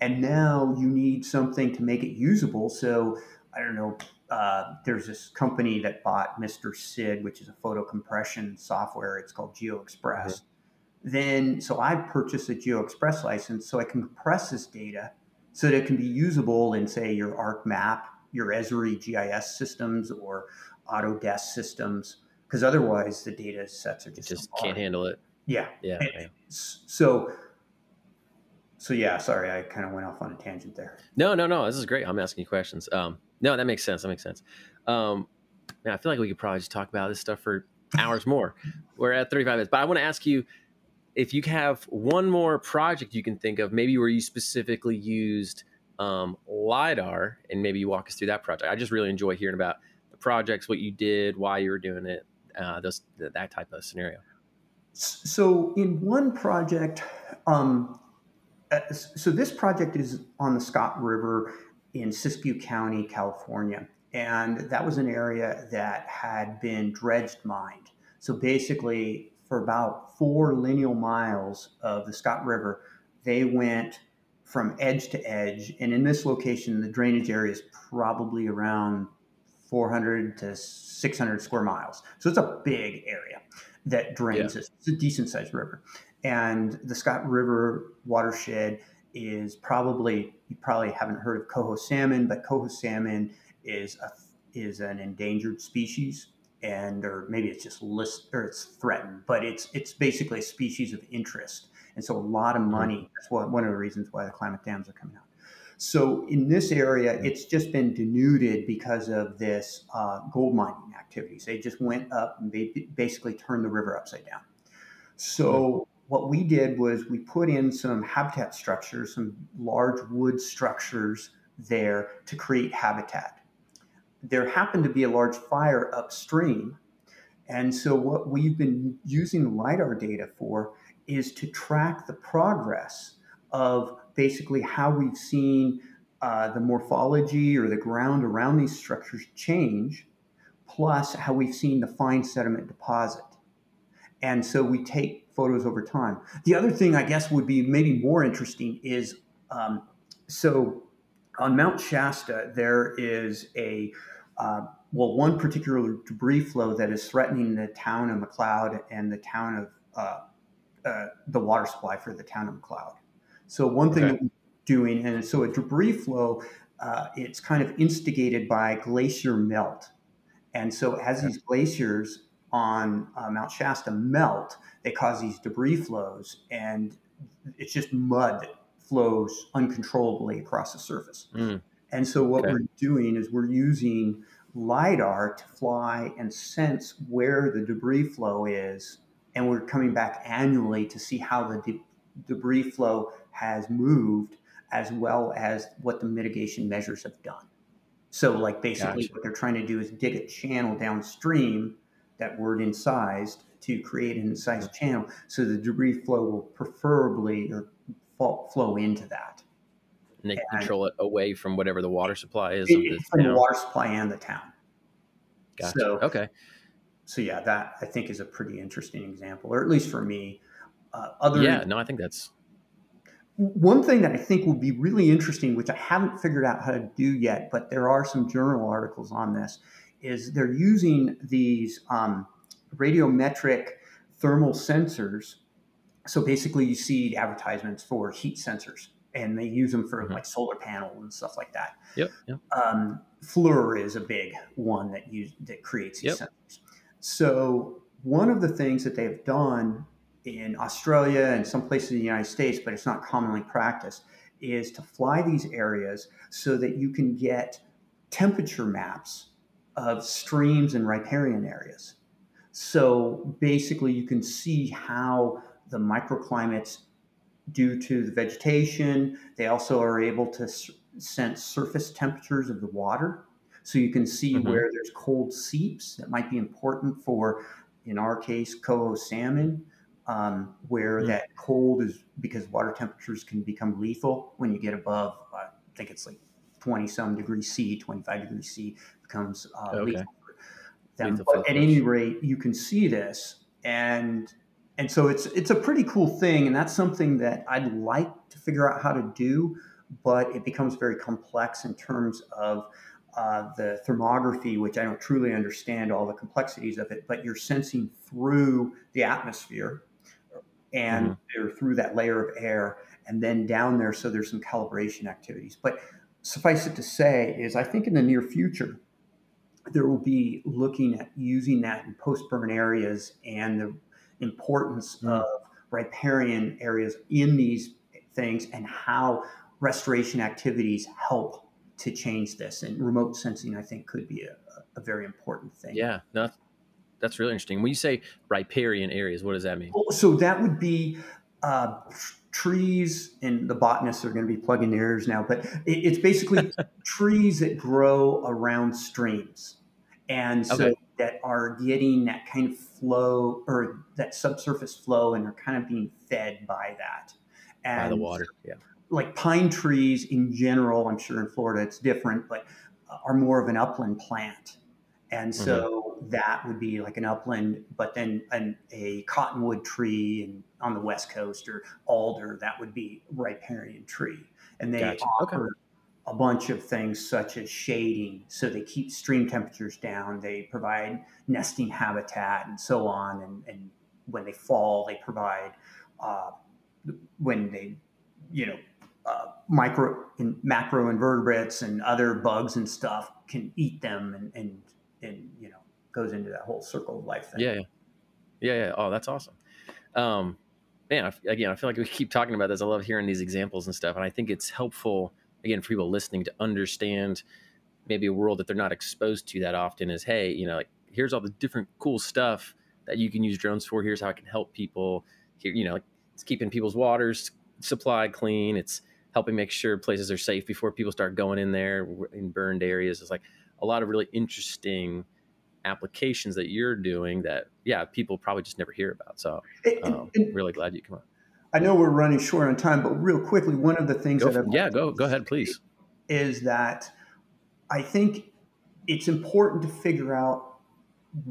And now you need something to make it usable. So I don't know, uh, there's this company that bought Mister Sid, which is a photo compression software. It's called GeoExpress. Mm-hmm. Then, so I purchased a GeoExpress license so I can compress this data so that it can be usable in, say, your ArcMap, your Esri G I S systems, or Autodesk systems, because otherwise the data sets are just, just can't handle it. Yeah. Yeah. And so, so yeah, sorry, I kind of went off on a tangent there. No, no, no. This is great. I'm asking you questions. Um, no, that makes sense. That makes sense. Um, man, I feel like we could probably just talk about this stuff for hours more. We're at thirty-five minutes, but I want to ask you if you have one more project you can think of, maybe where you specifically used um, LiDAR, and maybe you walk us through that project. I just really enjoy hearing about projects, what you did, why you were doing it, uh, those, that type of scenario. So in one project, um, so this project is on the Scott River in Siskiyou County, California. And that was an area that had been dredged mined. So basically for about four lineal miles of the Scott River, they went from edge to edge. And in this location, the drainage area is probably around four hundred to six hundred square miles. So it's a big area that drains. Yeah. It's a decent sized river. And the Scott River watershed is probably, you probably haven't heard of coho salmon, but coho salmon is a, is an endangered species. and or maybe it's just list or it's threatened, but it's it's basically a species of interest. And so a lot of money, that's one of the reasons why the climate dams are coming out. So in this area, it's just been denuded because of this uh, gold mining activities. They just went up and they basically turned the river upside down. So what we did was we put in some habitat structures, some large wood structures there to create habitat. There happened to be a large fire upstream. And so what we've been using LiDAR data for is to track the progress of basically how we've seen uh, the morphology or the ground around these structures change, plus how we've seen the fine sediment deposit. And so we take photos over time. The other thing I guess would be maybe more interesting is, um, so on Mount Shasta, there is a, uh, well, one particular debris flow that is threatening the town of McCloud and the town of, uh, uh, the water supply for the town of McCloud. So one thing okay. that we're doing, and so a debris flow, uh, it's kind of instigated by glacier melt. And so as okay. these glaciers on uh, Mount Shasta melt, they cause these debris flows, and it's just mud that flows uncontrollably across the surface. Mm. And so what okay. we're doing is we're using LiDAR to fly and sense where the debris flow is, and we're coming back annually to see how the de- debris flow has moved, as well as what the mitigation measures have done. So like basically gotcha. What they're trying to do is dig a channel downstream, that word incised, to create an incised channel, so the debris flow will preferably or flow into that. And they and control it away from whatever the water supply is. It, of this from town. The water supply and the town. Gotcha. So, okay. So yeah, that I think is a pretty interesting example, or at least for me. Uh, other yeah, no, I think that's... One thing that I think will be really interesting, which I haven't figured out how to do yet, but there are some journal articles on this, is they're using these um, radiometric thermal sensors. So basically you see advertisements for heat sensors, and they use them for mm-hmm. like solar panels and stuff like that. Yep. yep. Um, Fluor is a big one that use, that creates these yep. sensors. So one of the things that they've done in Australia and some places in the United States, but it's not commonly practiced, is to fly these areas so that you can get temperature maps of streams and riparian areas. So basically you can see how the microclimates due to the vegetation, they also are able to s- sense surface temperatures of the water. So you can see mm-hmm. where there's cold seeps that might be important for, in our case, coho salmon, um, where mm-hmm. that cold is because water temperatures can become lethal when you get above, I think it's like twenty some degrees C, twenty-five degrees C becomes uh, okay. lethal for them. Lethal but at any rate, you can see this. And and so it's it's a pretty cool thing. And that's something that I'd like to figure out how to do, but it becomes very complex in terms of uh, the thermography, which I don't truly understand all the complexities of it, but you're sensing through the atmosphere and mm-hmm. through that layer of air and then down there. So there's some calibration activities. But suffice it to say is I think in the near future, there will be looking at using that in post-burn areas and the importance mm. of riparian areas in these things and how restoration activities help to change this. And remote sensing, I think, could be a, a very important thing. Yeah, no, that's really interesting. When you say riparian areas, what does that mean? So that would be... Uh, trees, and the botanists are going to be plugging their ears now, but it, it's basically trees that grow around streams. And so okay. that are getting that kind of flow or that subsurface flow, and are kind of being fed by that. And by the water, yeah. Like pine trees in general, I'm sure in Florida it's different, but are more of an upland plant. And so mm-hmm. that would be like an upland, but then an, a cottonwood tree and on the West Coast, or alder, that would be riparian tree. And they gotcha. Offer okay. a bunch of things such as shading. So they keep stream temperatures down. They provide nesting habitat and so on. And, and when they fall, they provide, uh, when they, you know, uh, micro and macro invertebrates and other bugs and stuff can eat them and, and, and, you know, goes into that whole circle of life thing. Yeah. Yeah. Yeah. Oh, that's awesome. Um, man, I, again, I feel like we keep talking about this. I love hearing these examples and stuff. And I think it's helpful, again, for people listening to understand maybe a world that they're not exposed to that often is, hey, you know, like, here's all the different cool stuff that you can use drones for. Here's how it can help people. Here, you know, like, it's keeping people's water supply clean. It's helping make sure places are safe before people start going in there in burned areas. It's like a lot of really interesting applications that you're doing that, yeah, people probably just never hear about. So um, and, and, really glad you come on. I know we're running short on time, but real quickly, one of the things go, that I've yeah, go go ahead, please. Is that I think it's important to figure out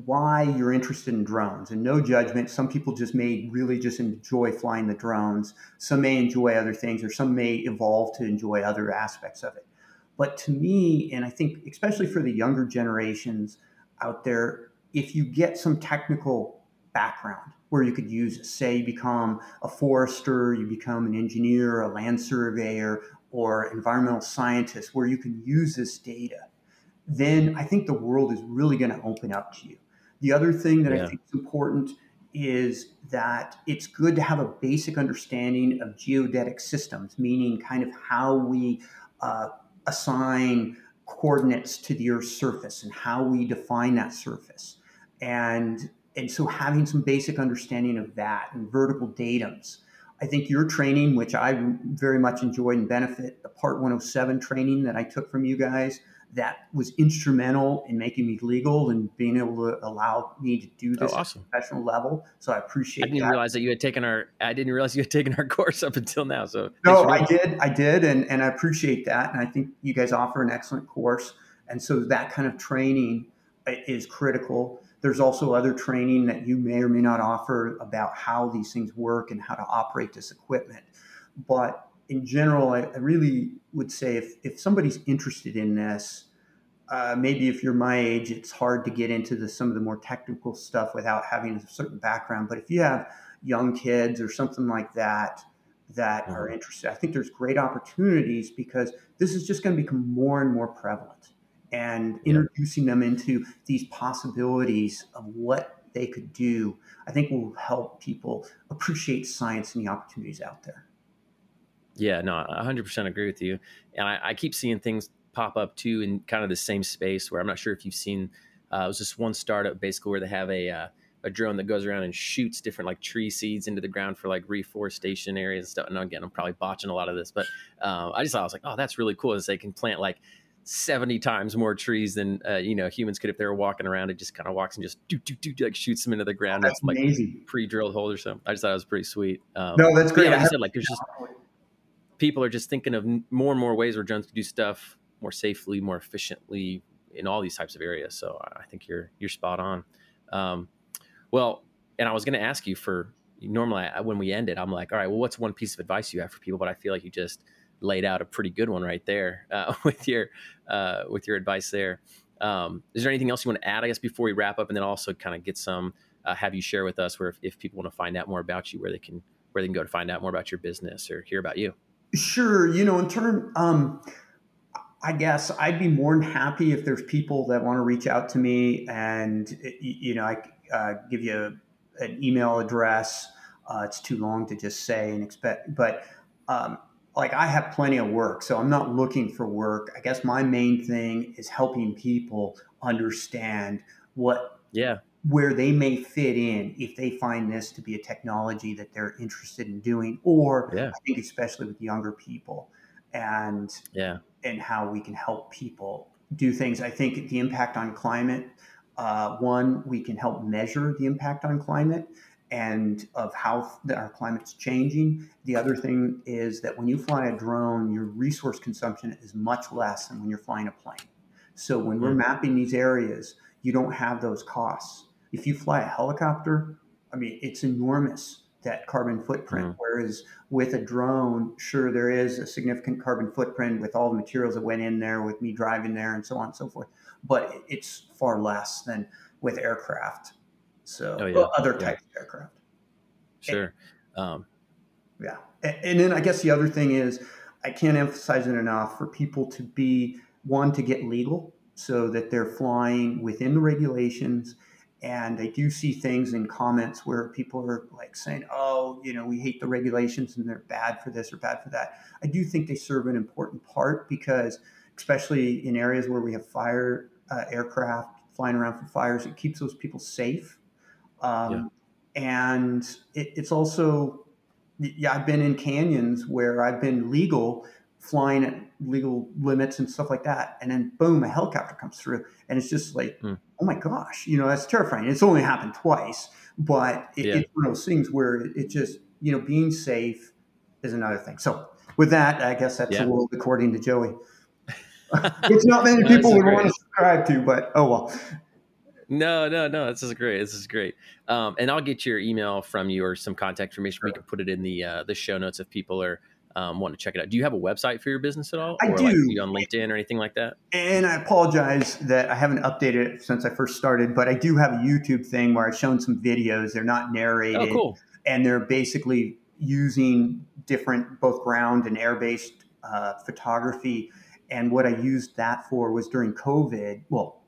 why you're interested in drones, and no judgment. Some people just may really just enjoy flying the drones. Some may enjoy other things, or some may evolve to enjoy other aspects of it. But to me, and I think especially for the younger generations out there, if you get some technical background where you could use it, say you become a forester, you become an engineer, a land surveyor, or environmental scientist, where you can use this data, then I think the world is really going to open up to you. The other thing that yeah. I think is important is that it's good to have a basic understanding of geodetic systems, meaning kind of how we uh, assign coordinates to the Earth's surface and how we define that surface. And, and so having some basic understanding of that and vertical datums. I think your training, which I very much enjoyed and benefit, the Part one oh seven training that I took from you guys, that was instrumental in making me legal and being able to allow me to do this oh, awesome. at a professional level. So I appreciate that. I didn't that. realize that you had taken our, I didn't realize you had taken our course up until now. So no, I did. I did. And, and I appreciate that. And I think you guys offer an excellent course. And so that kind of training is critical. There's also other training that you may or may not offer about how these things work and how to operate this equipment. But in general, I, I really would say if, if somebody's interested in this, uh, maybe if you're my age, it's hard to get into the, some of the more technical stuff without having a certain background. But if you have young kids or something like that that mm-hmm. are interested, I think there's great opportunities because this is just going to become more and more prevalent and yeah. introducing them into these possibilities of what they could do, I think will help people appreciate science and the opportunities out there. Yeah, no, I one hundred percent agree with you. And I, I keep seeing things pop up, too, in kind of the same space where I'm not sure if you've seen. Uh, it was just one startup, basically, where they have a uh, a drone that goes around and shoots different, like, tree seeds into the ground for, like, reforestation areas and stuff. And, again, I'm probably botching a lot of this. But uh, I just thought, I was like, oh, that's really cool. Is they can plant, like, seventy times more trees than, uh, you know, humans could if they were walking around. It just kind of walks and just do, do, do, like, shoots them into the ground. That's, that's like, amazing. Pre-drilled hole or something. I just thought it was pretty sweet. Um, no, that's great. Yeah, like I, I said, like, there's just... people are just thinking of more and more ways where drones can do stuff more safely, more efficiently in all these types of areas. So I think you're, you're spot on. Um, well, and I was going to ask you for normally I, when we end it, I'm like, all right, well, what's one piece of advice you have for people? But I feel like you just laid out a pretty good one right there uh, with your, uh, with your advice there. Um, is there anything else you want to add, I guess, before we wrap up and then also kind of get some, uh, have you share with us where if, if people want to find out more about you, where they can, where they can go to find out more about your business or hear about you? Sure. You know, in term, um, I guess I'd be more than happy if there's people that want to reach out to me and, you know, I uh, give you a, an email address. Uh, it's too long to just say and expect, but um, like I have plenty of work, so I'm not looking for work. I guess my main thing is helping people understand what, yeah, where they may fit in if they find this to be a technology that they're interested in doing, or yeah. I think especially with younger people and yeah. and how we can help people do things. I think the impact on climate, uh, one, we can help measure the impact on climate and of how our climate's changing. The other thing is that when you fly a drone, your resource consumption is much less than when you're flying a plane. So when mm-hmm. we're mapping these areas, you don't have those costs. If you fly a helicopter, I mean, it's enormous, that carbon footprint. Mm-hmm. Whereas with a drone, sure, there is a significant carbon footprint with all the materials that went in there, with me driving there and so on and so forth. But it's far less than with aircraft. So oh, yeah. well, other types yeah. of aircraft. Sure. And, um, yeah. And, and then I guess the other thing is I can't emphasize it enough for people to be, one, to get legal. so that they're flying within the regulations. And I do see things in comments where people are like saying, oh, you know, we hate the regulations and they're bad for this or bad for that. I do think they serve an important part because especially in areas where we have fire uh, aircraft flying around for fires, it keeps those people safe. Um, yeah. And it, it's also, yeah, I've been in canyons where I've been legal flying at legal limits and stuff like that. And then boom, a helicopter comes through and it's just like, mm. oh my gosh, you know, that's terrifying. It's only happened twice, but it, yeah. it's one of those things where it, it just, you know, being safe is another thing. So with that, I guess that's yeah. a world according to Joey. Which not many no, people would great. want to subscribe to, but oh well. No, no, no. This is great. This is great. Um, and I'll get your email from you or some contact information. Sure. We can put it in the uh, the show notes if people are um, wanting to check it out. Do you have a website for your business at all? I or do. Like, are you on LinkedIn or anything like that? And I apologize that I haven't updated it since I first started, but I do have a YouTube thing where I've shown some videos. They're not narrated. Oh, cool. And they're basically using different both ground and air-based uh, photography. And what I used that for was during COVID, well,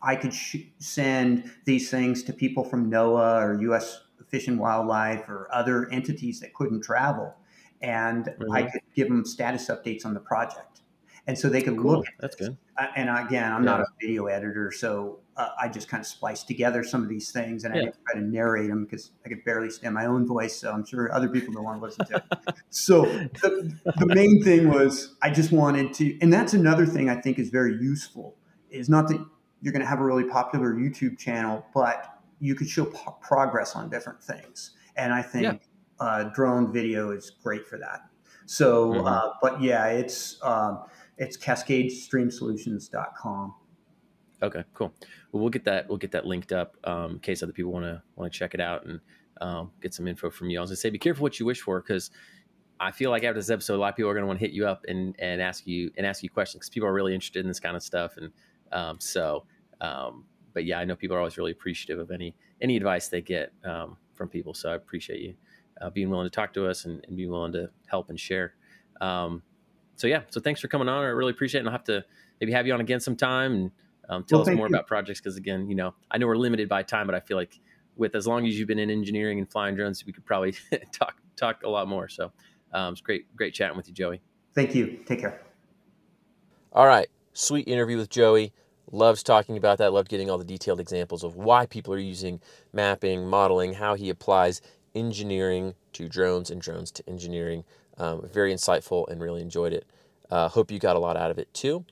I could sh- send these things to people from NOAA or U S Fish and Wildlife or other entities that couldn't travel. And mm-hmm. I could give them status updates on the project. And so they could cool. look at That's this. Good. Uh, and again, I'm yeah. not a video editor, so uh, I just kind of spliced together some of these things and yeah. I had to try to narrate them because I could barely stand my own voice. So I'm sure other people don't want to listen to it. So the, the main thing was I just wanted to, and that's another thing I think is very useful, is not that you're going to have a really popular YouTube channel, but you could show p- progress on different things. And I think yeah. uh, drone video is great for that. So, mm-hmm. uh, but yeah, it's... Um, It's cascade stream solutions dot com. Okay, cool. Well, we'll get that. We'll get that linked up um, in case other people want to want to check it out and um, get some info from you. I was gonna say, be careful what you wish for, because I feel like after this episode, a lot of people are gonna want to hit you up and, and ask you and ask you questions, because people are really interested in this kind of stuff. And um, so, um, but yeah, I know people are always really appreciative of any any advice they get um, from people. So I appreciate you uh, being willing to talk to us and, and being willing to help and share. Um, So yeah, so thanks for coming on. I really appreciate it. And I'll have to maybe have you on again sometime and um, tell well, us more you. about projects. Because again, you know, I know we're limited by time, but I feel like with as long as you've been in engineering and flying drones, we could probably talk talk a lot more. So um, it's great, great chatting with you, Joey. Thank you. Take care. All right. Sweet interview with Joey. Loves talking about that. Loved getting all the detailed examples of why people are using mapping, modeling, how he applies engineering to drones and drones to engineering. Um, very insightful and really enjoyed it. Uh, hope you got a lot out of it too.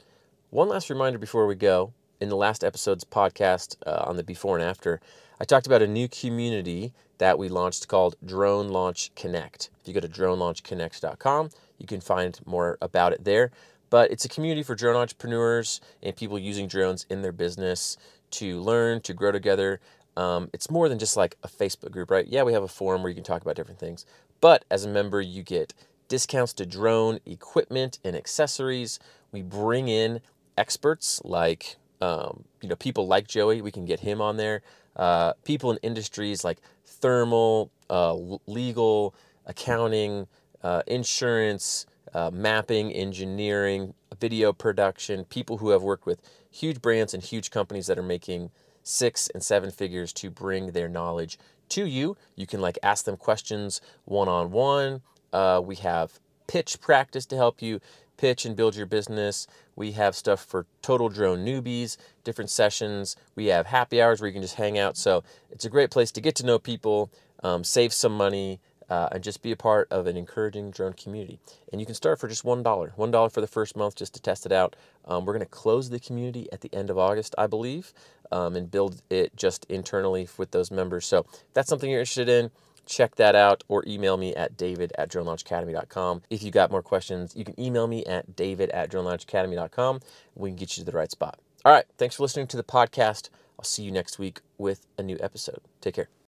One last reminder before we go. In the last episode's podcast uh, on the before and after, I talked about a new community that we launched called Drone Launch Connect. If you go to drone launch connect dot com, you can find more about it there. But it's a community for drone entrepreneurs and people using drones in their business to learn, to grow together. Um, it's more than just like a Facebook group, right? Yeah, we have a forum where you can talk about different things. But as a member, you get discounts to drone equipment and accessories. We bring in experts like, um, you know, people like Joey. We can get him on there. Uh, people in industries like thermal, uh, legal, accounting, uh, insurance, uh, mapping, engineering, video production, people who have worked with huge brands and huge companies that are making six and seven figures to bring their knowledge to you. You can like ask them questions one-on-one. Uh, we have pitch practice to help you pitch and build your business. We have stuff for total drone newbies, different sessions. We have happy hours where you can just hang out. So it's a great place to get to know people, um, save some money, uh, and just be a part of an encouraging drone community. And you can start for just one dollar. one dollar for the first month just to test it out. Um, we're going to close the community at the end of August, I believe, um, and build it just internally with those members. So if that's something you're interested in, check that out, or email me at david at drone launch academy dot com. If you got more questions, you can email me at david at drone launch academy dot com. We can get you to the right spot. All right. Thanks for listening to the podcast. I'll see you next week with a new episode. Take care.